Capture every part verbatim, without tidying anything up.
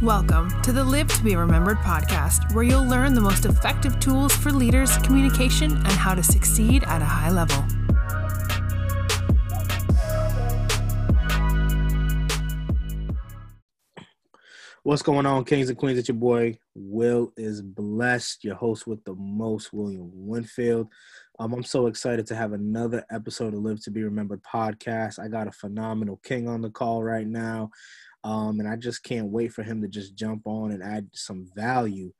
Welcome to the Live to be Remembered podcast, where you'll learn the most effective tools for leaders, communication, and how to succeed at a high level. What's going on, kings and queens? It's your boy, Will is Blessed, your host with the most, William Winfield. Um, I'm so excited to have another episode of Live to be Remembered podcast. I got a phenomenal king on the call right now. Um, and I just can't wait for him to just jump on and add some value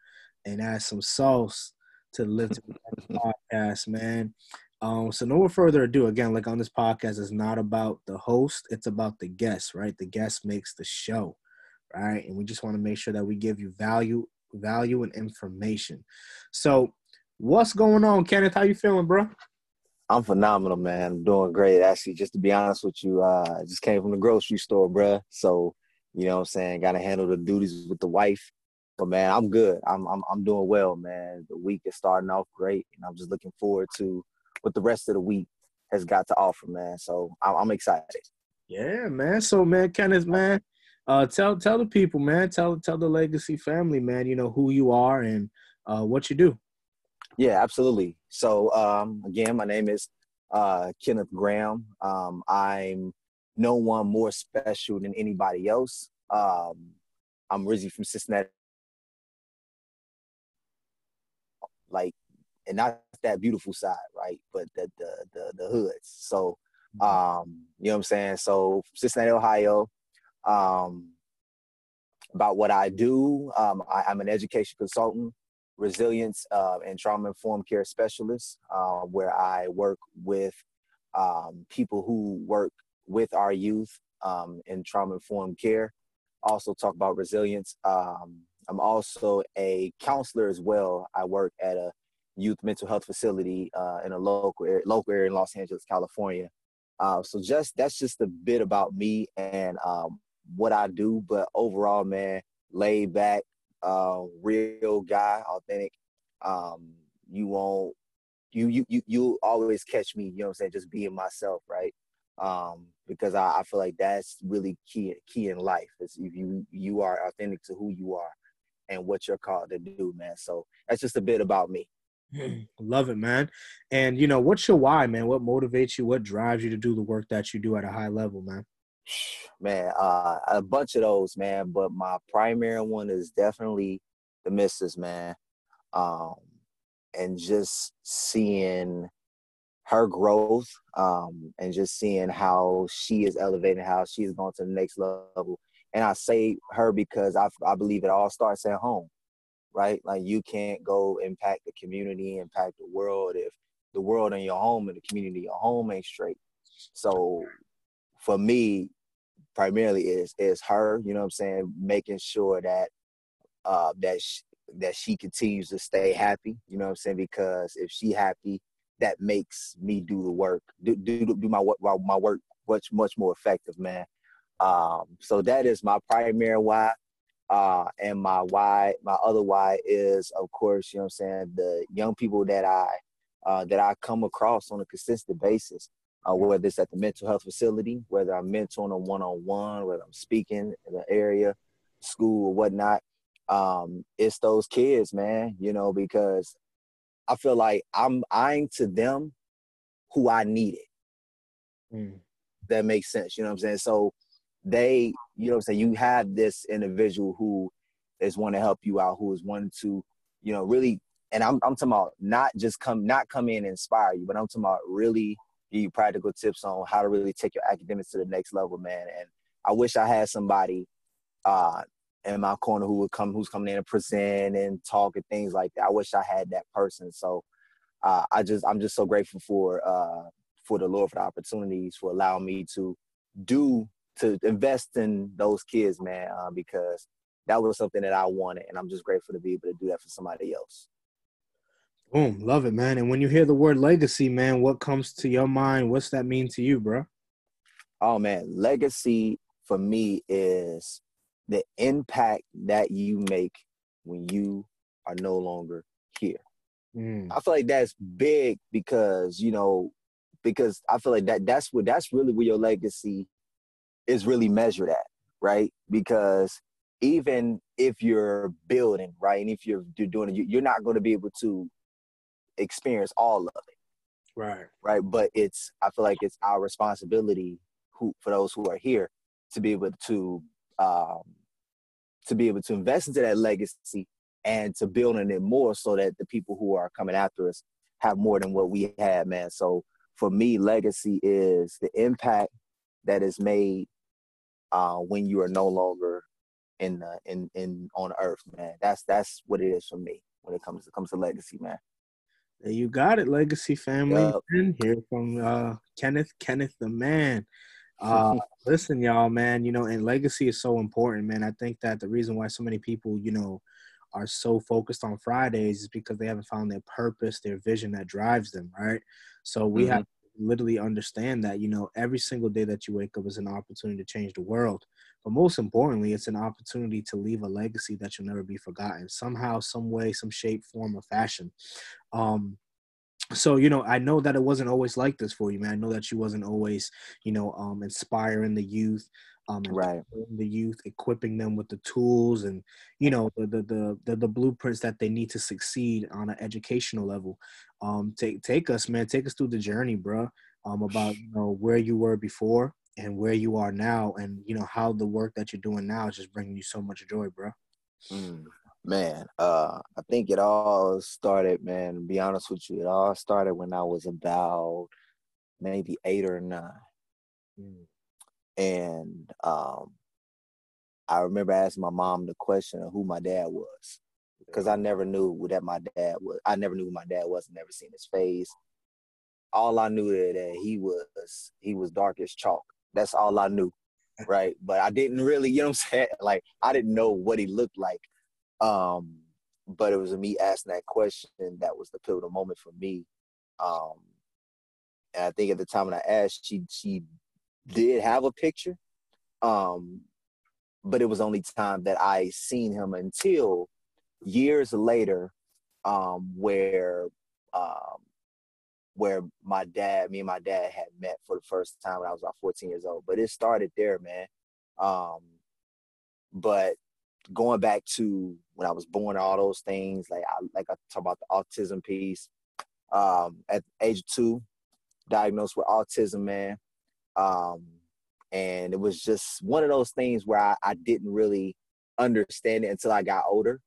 and add some sauce to the Live to be Remembered podcast, man. Um, so no further ado, again, like on this podcast, it's not about the host. It's about the guest, right? The guest makes the show, right? And we just want to make sure that we give you value, value and information. So what's going on, Kenneth? How you feeling, bro? I'm phenomenal, man. I'm doing great. Actually, just to be honest with you, uh, I just came from the grocery store, bro. So, you know what I'm saying? Got to handle the duties with the wife. But, man, I'm good. I'm I'm I'm doing well, man. The week is starting off great, and I'm just looking forward to what the rest of the week has got to offer, man. So I'm, I'm excited. Yeah, man. So, man, Kenneth, man, uh, tell tell the people, man. Tell tell the Legacy family, man, you know, who you are and uh, what you do. Yeah, absolutely. So, um, again, my name is uh, Kenneth Graham. Um, I'm no one more special than anybody else. Um, I'm originally from Cincinnati. Like, and not that beautiful side, right? But the the the, the hoods. So, um, you know what I'm saying? So, Cincinnati, Ohio. Um, about what I do, um, I, I'm an education consultant, resilience uh, and trauma-informed care specialist, uh, where I work with um, people who work with our youth um, in trauma-informed care. Also talk about resilience. Um, I'm also a counselor as well. I work at a youth mental health facility uh, in a local area, local area in Los Angeles, California. Uh, so just that's just a bit about me and um, what I do. But overall, man, laid back, Uh, real guy, authentic. Um, you won't, you you you you'll always catch me. You know what I'm saying? Just being myself, right? Um, because I, I feel like that's really key key in life. Is if you you are authentic to who you are and what you're called to do, man. So that's just a bit about me. Mm, love it, man. And you know, what's your why, man? What motivates you? What drives you to do the work that you do at a high level, man? Man, uh, a bunch of those, man. But my primary one is definitely the missus, man. Um, and just seeing her growth um, and just seeing how she is elevating, how she's going to the next level. And I say her because I, I believe it all starts at home, right? Like you can't go impact the community, impact the world if the world and your home and the community, your home ain't straight. So for me, primarily is is her, you know what I'm saying, making sure that uh, that she, that she continues to stay happy, you know what I'm saying, because if she happy, that makes me do the work, do do, do my my work much much more effective, man. Um, so that is my primary why, uh, and my why, my other why is, of course, you know what I'm saying, the young people that I uh, that I come across on a consistent basis. Uh, whether it's at the mental health facility, whether I'm mentoring a one-on-one, whether I'm speaking in the area, school or whatnot, um, it's those kids, man, you know, because I feel like I'm eyeing to them who I needed. Mm. That makes sense, you know what I'm saying? So they, you know what I'm saying, you have this individual who is wanting to help you out, who is wanting to, you know, really, and I'm I'm talking about not just come, not come in and inspire you, but I'm talking about really give you practical tips on how to really take your academics to the next level, man. And I wish I had somebody uh, in my corner who would come, who's coming in and present and talk and things like that. I wish I had that person. So uh, I just, I'm just so grateful for uh, for the Lord for the opportunities for allowing me to do to invest in those kids, man, uh, because that was something that I wanted, and I'm just grateful to be able to do that for somebody else. Boom. Love it, man. And when you hear the word legacy, man, what comes to your mind? What's that mean to you, bro? Oh, man. Legacy for me is the impact that you make when you are no longer here. Mm. I feel like that's big because, you know, because I feel like that that's what that's really where your legacy is really measured at, right? Because even if you're building, right, and if you're, you're doing it, you're not going to be able to experience all of it. Right. Right. But it's, I feel like it's our responsibility who, for those who are here to be able to, um, to be able to invest into that legacy and to build on it more so that the people who are coming after us have more than what we had, man. So for me, legacy is the impact that is made uh, when you are no longer in the, in, in, on earth, man. That's, that's what it is for me when it comes to, comes to legacy, man. You got it, Legacy Family. Yep. In here from uh, Kenneth, Kenneth the man. Uh, listen, y'all, man, you know, and legacy is so important, man. I think that the reason why so many people, you know, are so focused on Fridays is because they haven't found their purpose, their vision that drives them, right? So we mm-hmm. have to literally understand that, you know, every single day that you wake up is an opportunity to change the world. But most importantly, it's an opportunity to leave a legacy that you'll never be forgotten somehow, some way, some shape, form, or fashion. Um, so, you know, I know that it wasn't always like this for you, man. I know that you wasn't always, you know, um, inspiring the youth, um, right. the youth, equipping them with the tools and, you know, the, the, the, the, the blueprints that they need to succeed on an educational level. Um, take, take us, man, take us through the journey, bro, um, about, you know, where you were before and where you are now, and, you know, how the work that you're doing now is just bringing you so much joy, bro. Mm, man, uh, I think it all started, man, to be honest with you, it all started when I was about maybe eight or nine. Mm. And um, I remember asking my mom the question of who my dad was, because I never knew that my dad was. I never knew who my dad was, never seen his face. All I knew that, that he was, he was dark as chalk. That's all I knew, right? But I didn't really, you know what I'm saying? Like, I didn't know what he looked like. Um, but it was me asking that question that was the pivotal moment for me. Um, and I think at the time when I asked, she she did have a picture. Um, but it was only time that I seen him until years later, um, where um, where my dad, me and my dad had met for the first time when I was about fourteen years old. But it started there, man. Um, but going back to when I was born, all those things, like I, like I talk about the autism piece. Um, at age two, diagnosed with autism, man. Um, and it was just one of those things where I, I didn't really understand it until I got older.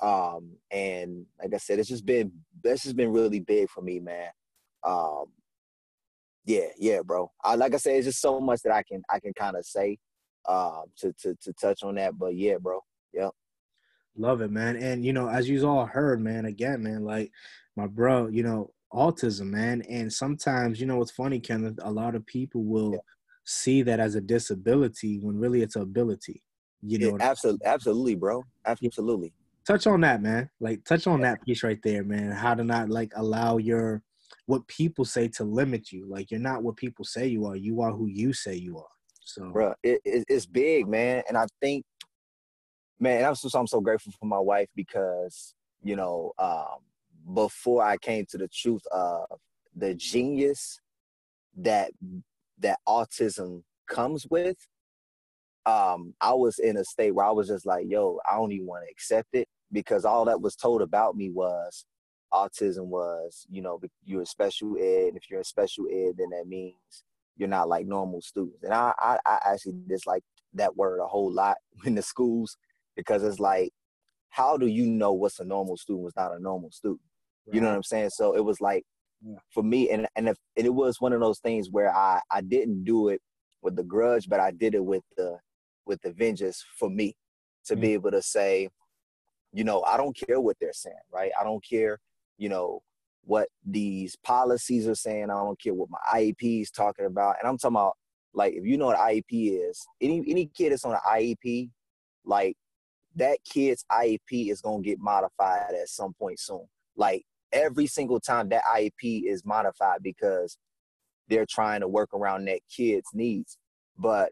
Um, and like I said, it's just been, this has been really big for me, man. Um, yeah, yeah, bro. I, like I said, it's just so much that I can, I can kind of say, um, to, to, to touch on that, but yeah, bro. Yep. Love it, man. And, you know, as you all heard, man, again, man, like my bro, you know, autism, man. And sometimes, you know, what's funny, Kenneth, a lot of people will yeah. see that as a disability when really it's an ability, you know? Yeah, absolutely. Absolutely, bro. Absolutely. Touch on that, man. Like touch on that piece right there, man. How to not like allow your, what people say to limit you. Like, you're not what people say you are. You are who you say you are. So, bro, it, it, it's big, man. And I think, man, and I'm so, I'm so grateful for my wife because, you know, um, before I came to the truth of the genius that, that autism comes with, um, I was in a state where I was just like, yo, I don't even want to accept it, because all that was told about me was, autism was, you know, you're a special ed, and if you're a special ed, then that means you're not like normal students. And I, I, I actually dislike that word a whole lot in the schools, because it's like, how do you know what's a normal student, what's not a normal student? Right. You know what I'm saying? So it was like, yeah. for me, and and, if, and it was one of those things where I, I didn't do it with the grudge, but I did it with the with the vengeance for me to mm-hmm. be able to say, you know, I don't care what they're saying, right? I don't care. You know, what these policies are saying. I don't care what my I E P is talking about. And I'm talking about, like, if you know what I E P is, any any kid that's on an I E P, like, that kid's I E P is going to get modified at some point soon. Like, every single time that I E P is modified because they're trying to work around that kid's needs. But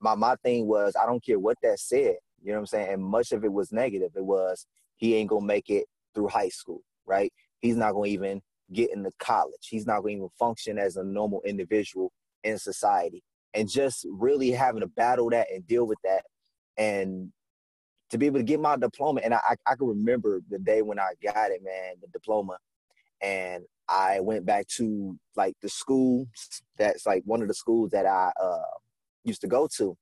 my, my thing was, I don't care what that said. You know what I'm saying? And much of it was negative. It was, he ain't going to make it through high school. Right? He's not going to even get into college. He's not going to even function as a normal individual in society. and just really having to battle that and deal with that. And to be able to get my diploma, and I, I can remember the day when I got it, man, the diploma, and I went back to, like, the school that's, like, one of the schools that I uh, used to go to,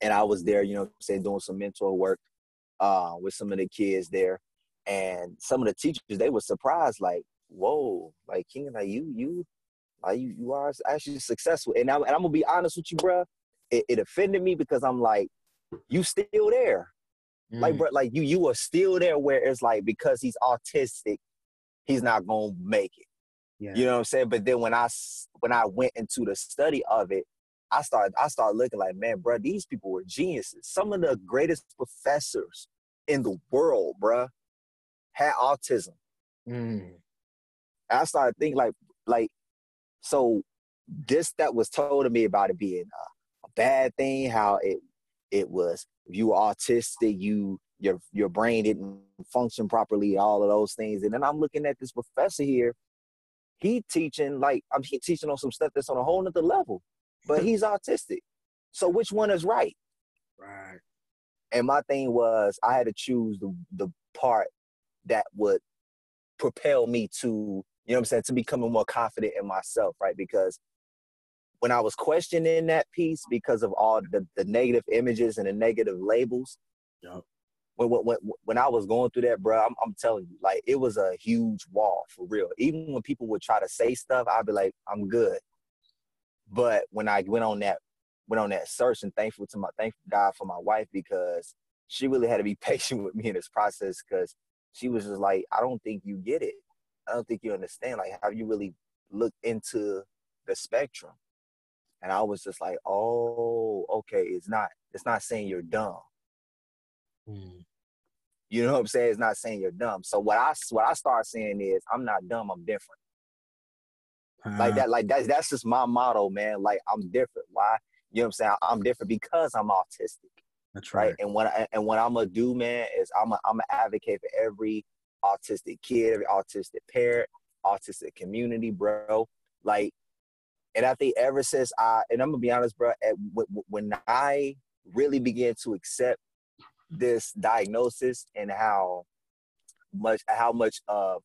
and I was there, you know, saying doing some mentor work uh, with some of the kids there, and some of the teachers, they were surprised, like, whoa, like, King, like, you, you, like, you, you are actually successful, and, I, and I'm gonna be honest with you, bro, it, it offended me because I'm like, you still there. Like, bro, like you, you are still there where it's like, because he's autistic, he's not going to make it. Yeah. You know what I'm saying? But then when I, when I went into the study of it, I started, I started looking like, man, bro, these people were geniuses. Some of the greatest professors in the world, bro, had autism. Mm. I started thinking like, like, so this, that was told to me about it being a, a bad thing, how it, it was, if you were autistic, you your your brain didn't function properly, all of those things. And then I'm looking at this professor here. He teaching like I'm he teaching on some stuff that's on a whole nother level, but he's autistic. So which one is right? Right. And my thing was I had to choose the the part that would propel me to, you know what I'm saying, to becoming more confident in myself, right? Because when I was questioning that piece because of all the, the negative images and the negative labels, yep. when, when when I was going through that, bro, I'm, I'm telling you, like, it was a huge wall, for real. Even when people would try to say stuff, I'd be like, I'm good. But when I went on that went on that search, and thankful to my thankful God for my wife, because she really had to be patient with me in this process, because she was just like, I don't think you get it. I don't think you understand, like, how you really look into the spectrum. And I was just like, oh, okay, it's not, it's not saying you're dumb. Mm. You know what I'm saying? It's not saying you're dumb. So what I, what I start saying is, I'm not dumb, I'm different. Uh-huh. Like that, like that's, that's just my motto, man. Like, I'm different. Why? You know what I'm saying? I'm different because I'm autistic. That's right. right? And what, I, and what I'm going to do, man, is I'm a, I'm an advocate for every autistic kid, every autistic parent, autistic community, bro. Like, and I think ever since I, and I'm going to be honest, bro, when I really began to accept this diagnosis and how much, how much, uh,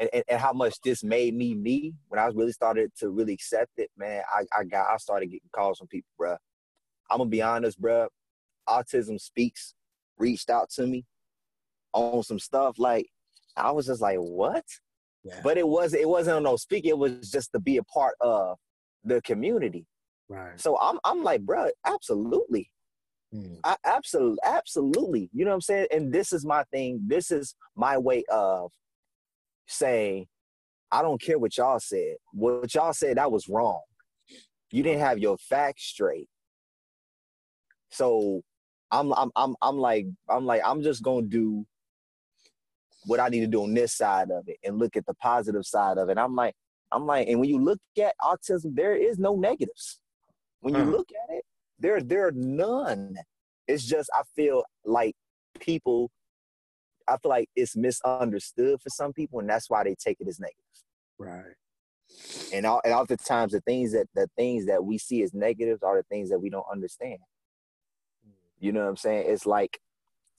and, and how much this made me me, when I really started to really accept it, man, I, I got, I started getting calls from people, bro. I'm going to be honest, bro. Autism Speaks reached out to me on some stuff. Like, I was just like, what? Yeah. But it was it wasn't no speak. It was just to be a part of the community. Right. So I'm I'm like, bro, absolutely, mm. I absolutely, absolutely. You know what I'm saying? And this is my thing. This is my way of saying, I don't care what y'all said. What y'all said, that was wrong. You didn't have your facts straight. So I'm I'm I'm I'm like I'm like I'm just gonna do what I need to do on this side of it and look at the positive side of it. And I'm like, I'm like, and when you look at autism, there is no negatives. When you mm. look at it, there, there are none. It's just, I feel like people, I feel like it's misunderstood for some people, and that's why they take it as negative. Right. And, all, and oftentimes the things that, the things that we see as negatives are the things that we don't understand. Mm. You know what I'm saying? It's like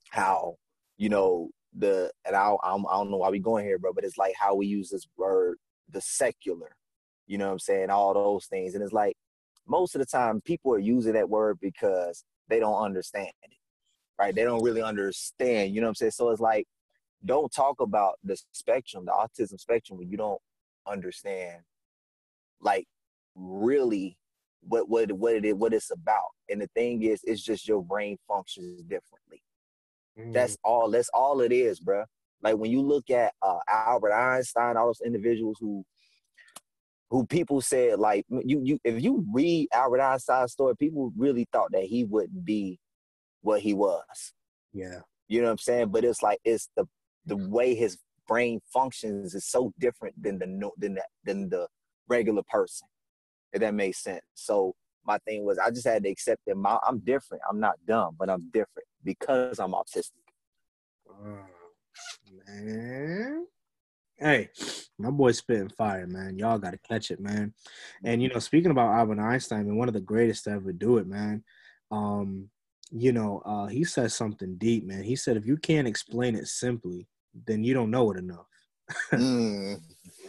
how, you know, The and I, I don't know why we going here, bro, but it's like how we use this word, the secular, you know what I'm saying, all those things. And it's like most of the time people are using that word because they don't understand it, right? They don't really understand, you know what I'm saying? So it's like, don't talk about the spectrum, the autism spectrum, when you don't understand, like, really what what what it is, what it's about. And the thing is, it's just your brain functions differently. That's all. That's all it is, bro. Like, when you look at uh, Albert Einstein, all those individuals who, who people said, like, you, you, if you read Albert Einstein's story, people really thought that he wouldn't be what he was. Yeah, you know what I'm saying. But it's like, it's the the way his brain functions is so different than the than the, than the regular person. If that makes sense. So my thing was, I just had to accept that my, I'm different. I'm not dumb, but I'm different because I'm autistic. Oh, man. Hey, my boy's spitting fire, man. Y'all got to catch it, man. And, you know, speaking about Albert Einstein, and one of the greatest to ever do it, man, um, you know, uh, he said something deep, man. He said, if you can't explain it simply, then you don't know it enough. mm.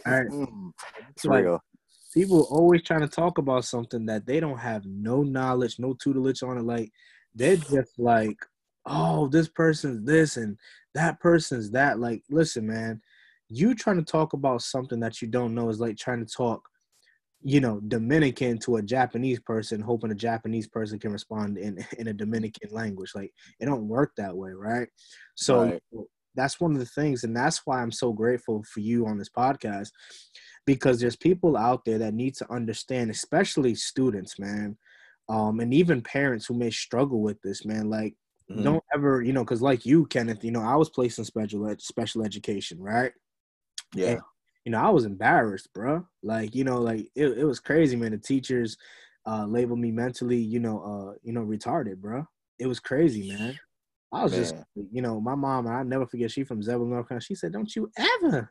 All right. Mm. So, like, people always trying to talk about something that they don't have no knowledge, no tutelage on it. Like, they're just like, oh, this person's this and that person's that. Like, listen, man, you trying to talk about something that you don't know is like trying to talk, you know, Dominican to a Japanese person, hoping a Japanese person can respond in, in a Dominican language. Like, it don't work that way, right? So right. That's one of the things, and that's why I'm so grateful for you on this podcast, because there's people out there that need to understand, especially students, man, um, and even parents who may struggle with this, man. Like, mm-hmm. don't ever, you know, because like you, Kenneth, you know, I was placed in special ed- special education, right? Yeah. And, you know, I was embarrassed, bro. Like, you know, like it, it was crazy, man. The teachers uh, labeled me mentally, you know, uh, you know, retarded, bro. It was crazy, man. I was man. just, you know, my mom, and I never forget, she from Zebulon, North Carolina. She said, "Don't you ever,"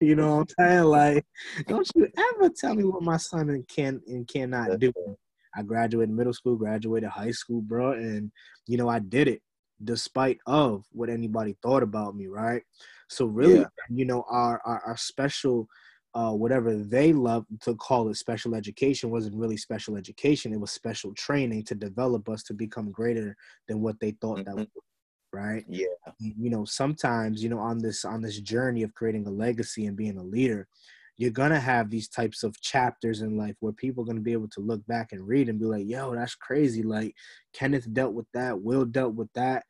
you know what I'm saying? Like, don't you ever tell me what my son can and cannot do. I graduated middle school, graduated high school, bro. And, you know, I did it despite of what anybody thought about me, right? So really, yeah. you know, our, our, our special, uh, whatever they love to call it, special education wasn't really special education. It was special training to develop us to become greater than what they thought mm-hmm. that was, right? Yeah. You know, sometimes, you know, on this, on this journey of creating a legacy and being a leader, you're going to have these types of chapters in life where people are going to be able to look back and read and be like, yo, that's crazy. Like, Kenneth dealt with that. Will dealt with that.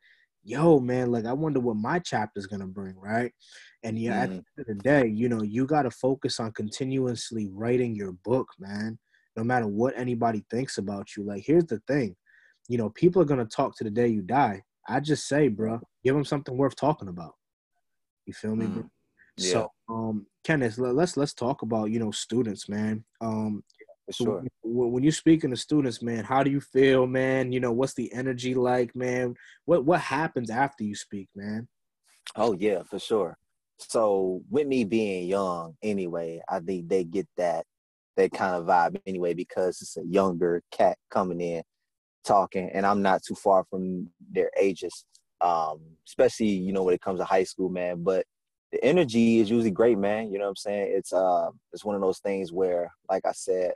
Yo, man, like, I wonder what my chapter is going to bring, right? And yeah, mm-hmm. at the end of the day, you know, you got to focus on continuously writing your book, man, no matter what anybody thinks about you. Like, here's the thing. You know, people are going to talk to the day you die. I just say, bro, give them something worth talking about. You feel me, mm-hmm. bro? Yeah. So, um, Kenneth, let's let's talk about, you know, students, man. Um, so sure. when, when you're speaking to students, man, how do you feel, man? You know, what's the energy like, man? What what happens after you speak, man? Oh yeah, for sure. So with me being young, anyway, I think they get that that kind of vibe anyway because it's a younger cat coming in, talking, and I'm not too far from their ages, um, especially you know when it comes to high school, man, but. The energy is usually great, man. You know what I'm saying? It's uh, it's one of those things where, like I said,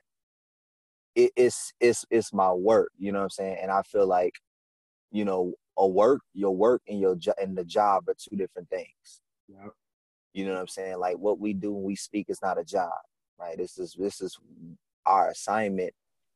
it, it's it's it's my work. You know what I'm saying? And I feel like, you know, a work, your work and your jo- and the job are two different things. Yep. You know what I'm saying? Like what we do when we speak is not a job, right? This is this is our assignment.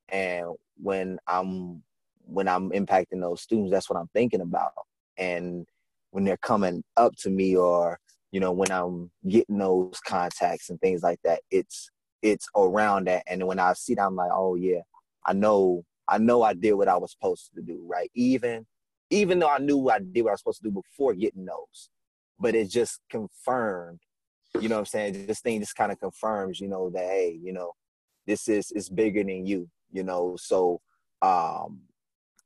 And when I'm when I'm impacting those students, that's what I'm thinking about. And when they're coming up to me or you know, when I'm getting those contacts and things like that, it's it's around that. And when I see that, I'm like, oh, yeah, I know I know I did what I was supposed to do, right? Even even though I knew I did what I was supposed to do before getting those. But it just confirmed, you know what I'm saying? This thing just kind of confirms, you know, that, hey, you know, this is it's bigger than you, you know. So um,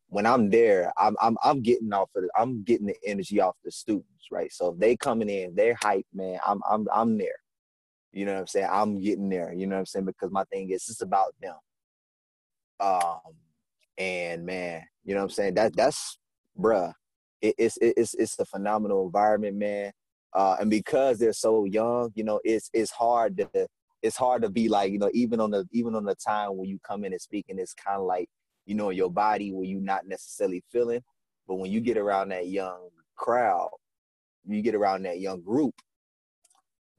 when I'm there, I'm I'm I'm getting off of the, I'm getting the energy off the student. Right, so if they coming in, they're hyped, man. I'm, I'm, I'm there. You know what I'm saying? I'm getting there. You know what I'm saying? Because my thing is, it's about them. Um, and man, you know what I'm saying? That, that's, bruh. It, it's, it, it's, it's a phenomenal environment, man. Uh, and because they're so young, you know, it's, it's hard to, it's hard to be like, you know, even on the, even on the time when you come in and speak, and it's kind of like, you know, your body where you not necessarily feeling, but when you get around that young crowd. You get around that young group,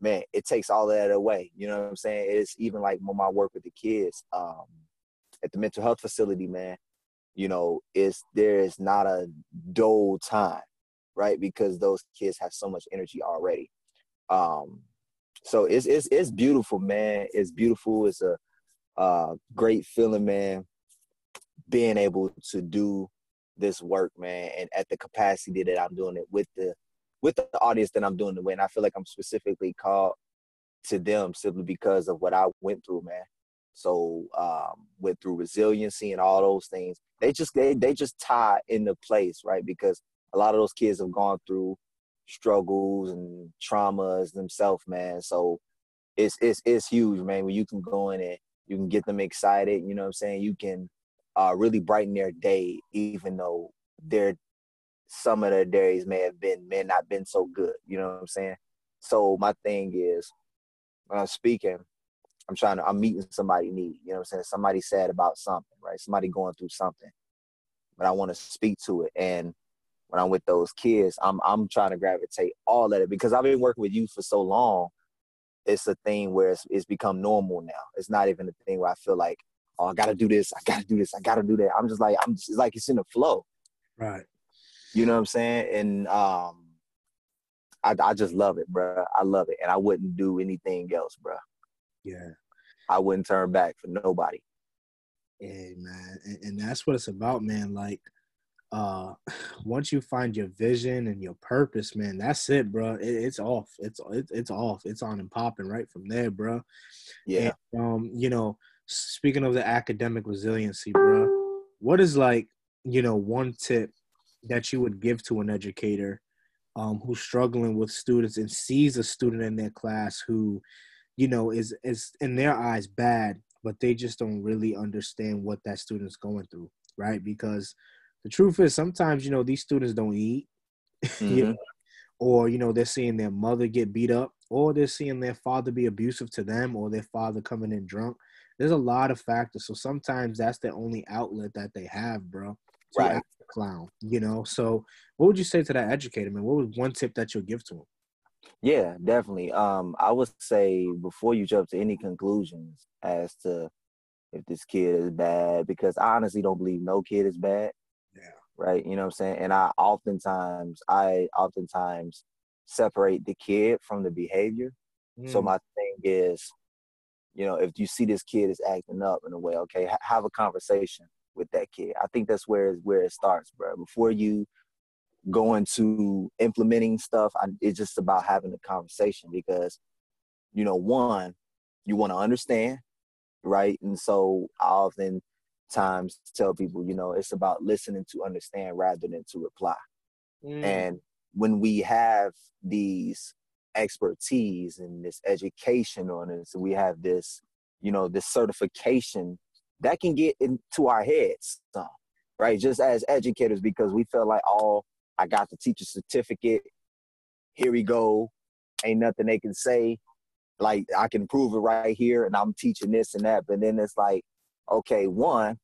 man, it takes all of that away. You know what I'm saying? It's even like when I work with the kids um, at the mental health facility, man, you know, it's, there is not a dull time, right? Because those kids have so much energy already. Um, so it's, it's, it's beautiful, man. It's beautiful. It's a uh, great feeling, man, being able to do this work, man, and at the capacity that I'm doing it with the, with the audience that I'm doing it with. And I feel like I'm specifically called to them simply because of what I went through, man. So um, went through resiliency and all those things. They just, they, they just tie into place, right? Because a lot of those kids have gone through struggles and traumas themselves, man. So it's it's it's huge, man. When you can go in and you can get them excited, you know what I'm saying? You can uh, really brighten their day, even though their some of their days may have been may not been so good, you know what I'm saying? So my thing is, when I'm speaking, I'm trying to, I'm meeting somebody need, you know what I'm saying? Somebody sad about something, right? Somebody going through something, but I want to speak to it. And when I'm with those kids, I'm I'm trying to gravitate all of it, because I've been working with youth for so long. It's a thing where it's, it's become normal now. It's not even a thing where I feel like, oh, I got to do this. I got to do this. I got to do that. I'm just like, I'm just it's like, it's in the flow. Right. You know what I'm saying? And um, I, I just love it, bro. I love it. And I wouldn't do anything else, bro. Yeah. I wouldn't turn back for nobody. Hey, man. And, and that's what it's about, man. Like, uh, once you find your vision and your purpose, man, that's it, bro. It, it's off. It's, it, it's off. It's on and popping right from there, bro. Yeah. And, um, you know, speaking of the academic resiliency, bro, what is, like, you know, one tip that you would give to an educator um, who's struggling with students and sees a student in their class who, you know, is, is in their eyes bad, but they just don't really understand what that student's going through, right? Because the truth is sometimes, you know, these students don't eat, mm-hmm. you know, or, you know, they're seeing their mother get beat up, or they're seeing their father be abusive to them, or their father coming in drunk. There's a lot of factors. So sometimes that's the only outlet that they have, bro. So right. Act the clown, you know? So what would you say to that educator, man? What was one tip that you'll give to him? Yeah, definitely. Um, I would say before you jump to any conclusions as to if this kid is bad, because I honestly don't believe no kid is bad. Yeah. Right. You know what I'm saying? And I oftentimes, I oftentimes separate the kid from the behavior. Mm. So my thing is, you know, if you see this kid is acting up in a way, okay, ha- have a conversation with that kid. I think that's where where it starts, bro. Before you go into implementing stuff, I, it's just about having a conversation, because, you know, one, you want to understand, right? And so I oftentimes tell people, you know, it's about listening to understand rather than to reply. Mm. And when we have these expertise and this education on it, so we have this, you know, this certification that can get into our heads, some, right? Just as educators, because we feel like, oh, I got the teacher certificate. Here we go. Ain't nothing they can say. Like, I can prove it right here, and I'm teaching this and that. But then it's like, okay, one,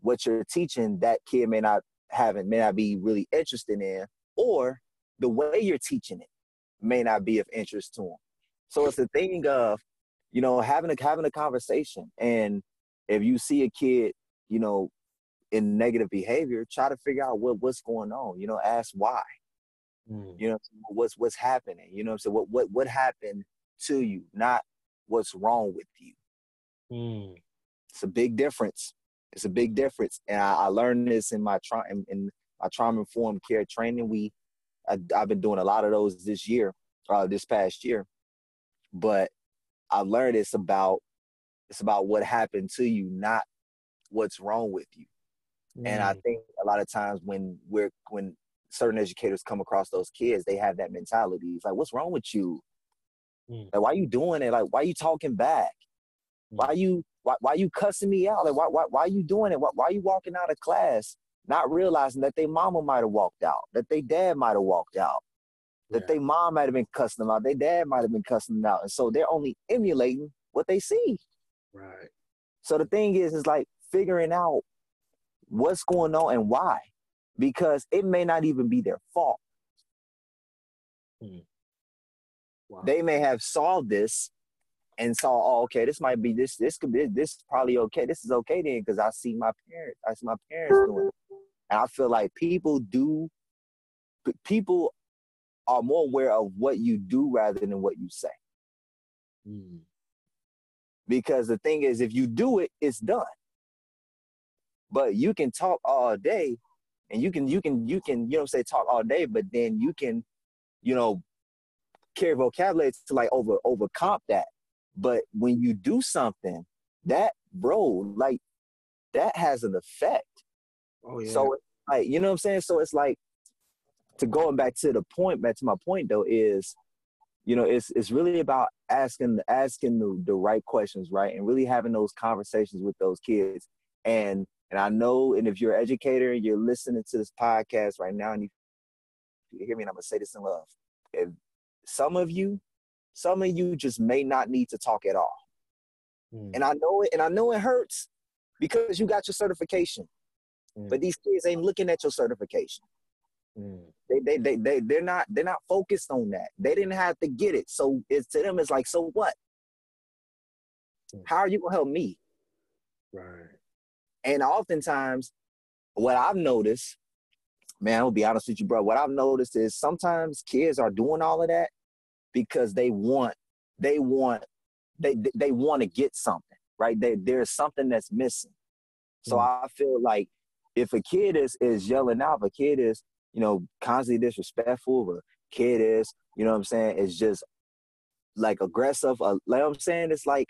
what you're teaching, that kid may not have it, may not be really interested in, or the way you're teaching it may not be of interest to them. So it's the thing of, you know, having a, having a conversation. And if you see a kid, you know, in negative behavior, try to figure out what, what's going on, you know, ask why, mm. you know, what's, what's happening, you know what I'm saying? What, what, what happened to you, not what's wrong with you. Mm. It's a big difference. It's a big difference. And I, I learned this in my trauma, in, in my trauma-informed care training. We, I, I've been doing a lot of those this year, uh, this past year, but I learned it's about, it's about what happened to you, not what's wrong with you. And I think a lot of times when we're when certain educators come across those kids, they have that mentality. It's like, what's wrong with you? Mm. Like, why are you doing it? Like, why are you talking back? Why are you why why are you cussing me out? Like, why why why are you doing it? Why why are you walking out of class not realizing that their mama might have walked out, that their dad might have walked out, that yeah. their mom might have been cussing them out, their dad might have been cussing them out. And so they're only emulating what they see. Right. So the thing is, is like figuring out what's going on and why, because it may not even be their fault. Hmm. Wow. They may have solved this and saw, oh, okay, this might be this, this could be, this is probably okay. This is okay then, because I see my parents, I see my parents doing it. And I feel like people do, people are more aware of what you do rather than what you say. Hmm. Because the thing is, if you do it, it's done. But you can talk all day, and you can, you can, you can, you know, say talk all day, but then you can, you know, carry vocabulary to like over, overcomp that. But when you do something, that, bro, like that has an effect. Oh yeah. So it's like, you know what I'm saying? So it's like to going back to the point, back to my point though, is, you know, it's it's really about asking asking the, the right questions, right? And really having those conversations with those kids. And and I know, and if you're an educator and you're listening to this podcast right now, and you, you hear me, and I'm gonna say this in love. If some of you, some of you just may not need to talk at all. Mm. And I know it, and I know it hurts because you got your certification. Mm. But these kids ain't looking at your certification. Mm. They, they, they, they, they're not, they're not focused on that. They didn't have to get it. So it's to them, it's like, so what? Mm. How are you gonna help me? Right. And oftentimes, what I've noticed, man, I'll be honest with you, bro. What I've noticed is sometimes kids are doing all of that because they want, they want, they, they want to get something, right? They, there's something that's missing. So mm. I feel like if a kid is is yelling out, if a kid is, you know, constantly disrespectful, or kid is, you know what I'm saying, it's just like aggressive. Uh, like I'm saying, it's like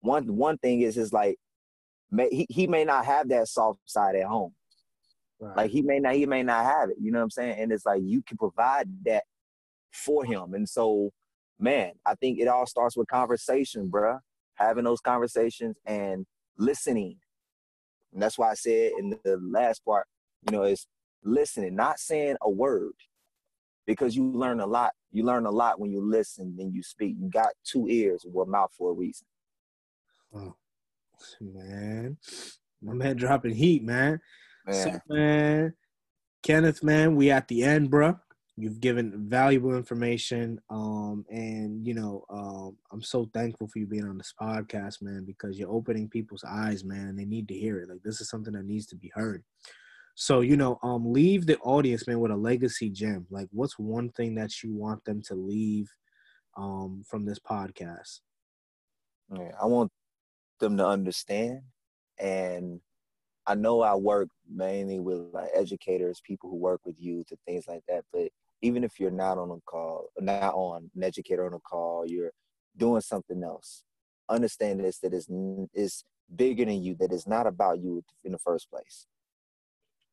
one one thing is is like may, he he may not have that soft side at home. Right. Like he may not he may not have it. You know what I'm saying? And it's like you can provide that for him. And so, man, I think it all starts with conversation, bruh. Having those conversations and listening. And that's why I said in the last part, you know, is listening, not saying a word, because you learn a lot. You learn a lot when you listen and you speak. You got two ears and one mouth for a reason. Oh, man. My man dropping heat, man. man. So, man, Kenneth, man, we at the end, bro. You've given valuable information. Um, and, you know, um, I'm so thankful for you being on this podcast, man, because you're opening people's eyes, man, and they need to hear it. Like, this is something that needs to be heard. So, you know, um, leave the audience, man, with a legacy gem. Like, what's one thing that you want them to leave um, from this podcast? Yeah, I want them to understand. And I know I work mainly with like educators, people who work with youth and things like that. But even if you're not on a call, not on an educator on a call, you're doing something else. Understand this, that it's, it's bigger than you, that it's not about you in the first place.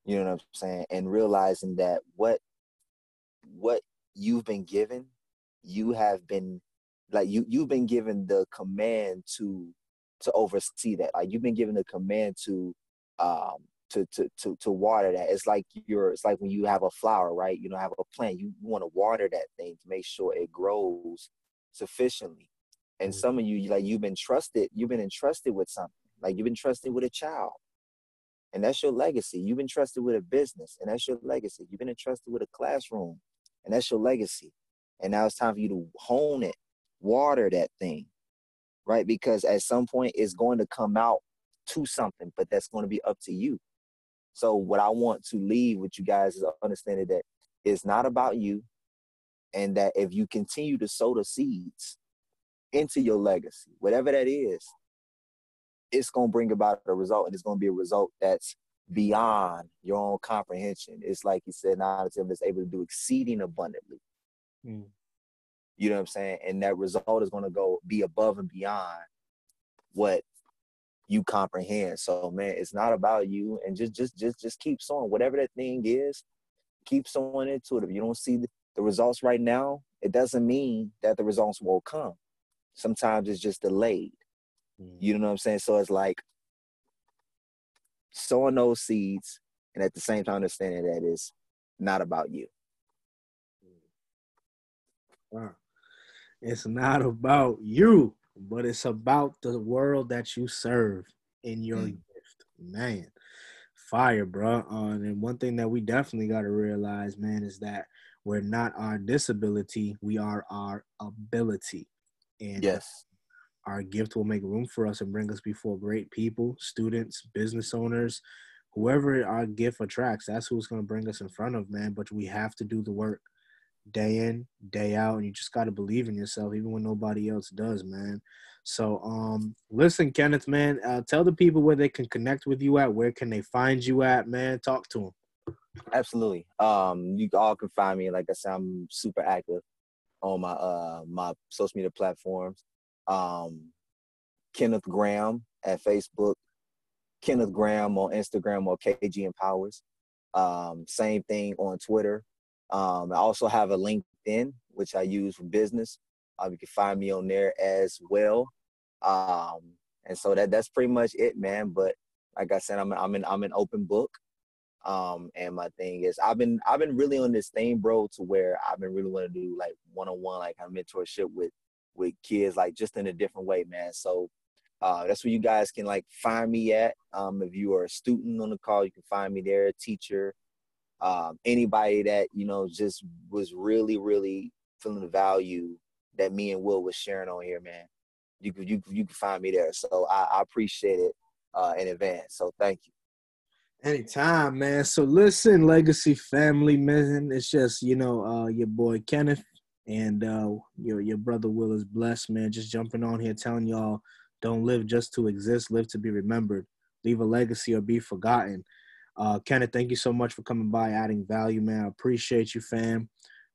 You know what I'm saying? And realizing that what what you've been given, you have been, like, you, you've been given the command to to oversee that. Like, you've been given the command to um to to to, to water that. It's like you're it's like when you have a flower, right? You don't have a plant. You, you want to water that thing to make sure it grows sufficiently. And mm-hmm. some of you, like, you've been trusted, you've been entrusted with something. Like, you've been trusted with a child. And that's your legacy. You've been trusted with a business, and that's your legacy. You've been entrusted with a classroom, and that's your legacy. And now it's time for you to hone it, water that thing, right? Because at some point it's going to come out to something, but that's going to be up to you. So what I want to leave with you guys is understanding that it's not about you, and that if you continue to sow the seeds into your legacy, whatever that is, it's going to bring about a result, and it's going to be a result that's beyond your own comprehension. It's like he said, now it's able to do exceeding abundantly. Mm. You know what I'm saying? And that result is going to go be above and beyond what you comprehend. So, man, it's not about you, and just, just, just, just keep sowing. Whatever that thing is, keep sowing into it. If you don't see the results right now, it doesn't mean that the results won't come. Sometimes it's just delayed. You know what I'm saying? So it's like sowing those seeds, and at the same time understanding that it's not about you. Wow. It's not about you, but it's about the world that you serve in your mm. gift. Man, fire, bro. Uh, and one thing that we definitely got to realize, man, is that we're not our disability. We are our ability. And yes. Our gift will make room for us and bring us before great people, students, business owners, whoever our gift attracts. That's who it's going to bring us in front of, man. But we have to do the work day in, day out. And you just got to believe in yourself, even when nobody else does, man. So um, listen, Kenneth, man, uh, tell the people where they can connect with you at. Where can they find you at, man? Talk to them. Absolutely. Um, you all can find me. Like I said, I'm super active on my uh, my social media platforms. Um, Kenneth Graham at Facebook, Kenneth Graham on Instagram, or K G Empowers. Um, same thing on Twitter. Um, I also have a LinkedIn, which I use for business. Uh, you can find me on there as well. Um, and so that that's pretty much it, man. But like I said, I'm I'm an I'm an open book. Um, and my thing is, I've been I've been really on this thing, bro, to where I've been really wanting to do like one-on-one, like kind of mentorship with with kids, like just in a different way, man. So uh, that's where you guys can like find me at. Um, if you are a student on the call, you can find me there. A teacher, um, anybody that you know just was really really feeling the value that me and Will was sharing on here, man. You could you you can find me there. So I, I appreciate it uh, in advance. So thank you. Anytime, man. So listen, Legacy Family, man. It's just, you know, uh, your boy Kenneth and uh, your your brother Will is blessed, man. Just jumping on here, telling y'all, don't live just to exist, live to be remembered, leave a legacy or be forgotten. Uh, Kenneth, thank you so much for coming by, adding value, man. I appreciate you, fam,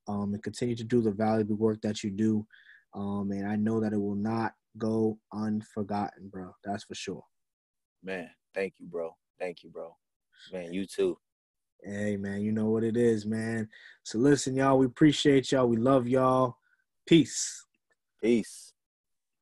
um, and continue to do the valuable work that you do. Um, and I know that it will not go unforgotten, bro. That's for sure. Man, thank you, bro. Thank you, bro. Man, you too. Hey, man, you know what it is, man. So listen, y'all, we appreciate y'all. We love y'all. Peace. Peace.